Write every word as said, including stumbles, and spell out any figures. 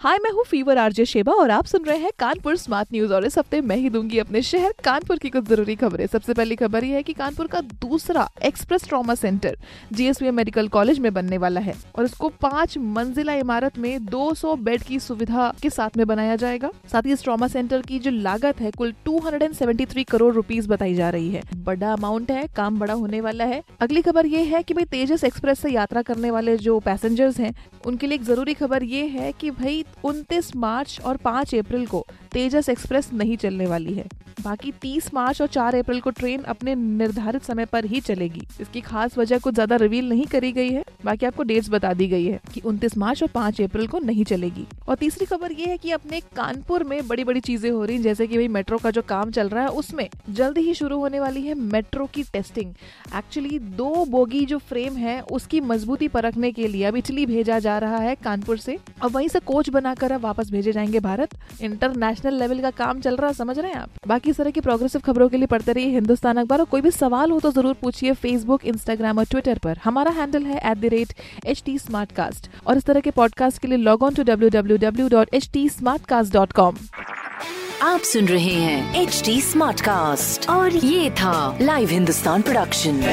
हाय, मैं हूँ fever RJ Sheba और आप सुन रहे हैं कानपुर स्मार्ट न्यूज। और इस हफ्ते मैं ही दूंगी अपने शहर कानपुर की कुछ जरूरी खबरें। सबसे पहली खबर यह है कि कानपुर का दूसरा express trauma centre GSVM medical college में बनने वाला है और इसको पांच मंजिला इमारत में दो सौ बेड की सुविधा के साथ में बनाया जाएगा। साथ ही इस ट्रॉमा सेंटर की जो लागत है कुल दो सौ तिहत्तर करोड़ रुपीस बताई जा रही है। बड़ा अमाउंट है, काम बड़ा होने वाला है। अगली खबर ये है कि भाई तेजस एक्सप्रेस से यात्रा करने वाले जो पैसेंजर्स हैं उनके लिए एक जरूरी खबर ये है कि भाई उनतीस मार्च और पांच अप्रैल को तेजस एक्सप्रेस नहीं चलने वाली है। बाकी तीस मार्च और चार अप्रैल को ट्रेन अपने निर्धारित समय पर ही चलेगी। इसकी खास वजह कुछ ज्यादा रिवील नहीं करी गई है, बाकी आपको डेट्स बता दी गई है कि उनतीस मार्च और पांच अप्रैल को नहीं चलेगी। और तीसरी खबर ये है कि अपने कानपुर में बड़ी बड़ी चीजें हो रही हैं, जैसे कि भाई मेट्रो का जो काम चल रहा है उसमें जल्द ही शुरू होने वाली है मेट्रो की टेस्टिंग। एक्चुअली दो बोगी जो फ्रेम है उसकी मजबूती परखने के लिए अब इटली भेजा जा रहा है कानपुर से और वहीं से कोच बनाकर अब वापस भेजे जाएंगे भारत। इंटरनेशनल लेवल का काम चल रहा है, समझ रहे हैं आप। बाकी इस तरह की प्रोग्रेसिव खबरों के लिए पढ़ते रहिए हिंदुस्तान अखबार और कोई भी सवाल हो तो जरूर पूछिए फेसबुक, इंस्टाग्राम और ट्विटर पर। हमारा हैंडल है at the rate H T smart cast और इस तरह के पॉडकास्ट के लिए log on to W W W dot H T smart cast dot com. आप सुन रहे हैं एच टी स्मार्ट कास्ट और ये था लाइव हिंदुस्तान प्रोडक्शन।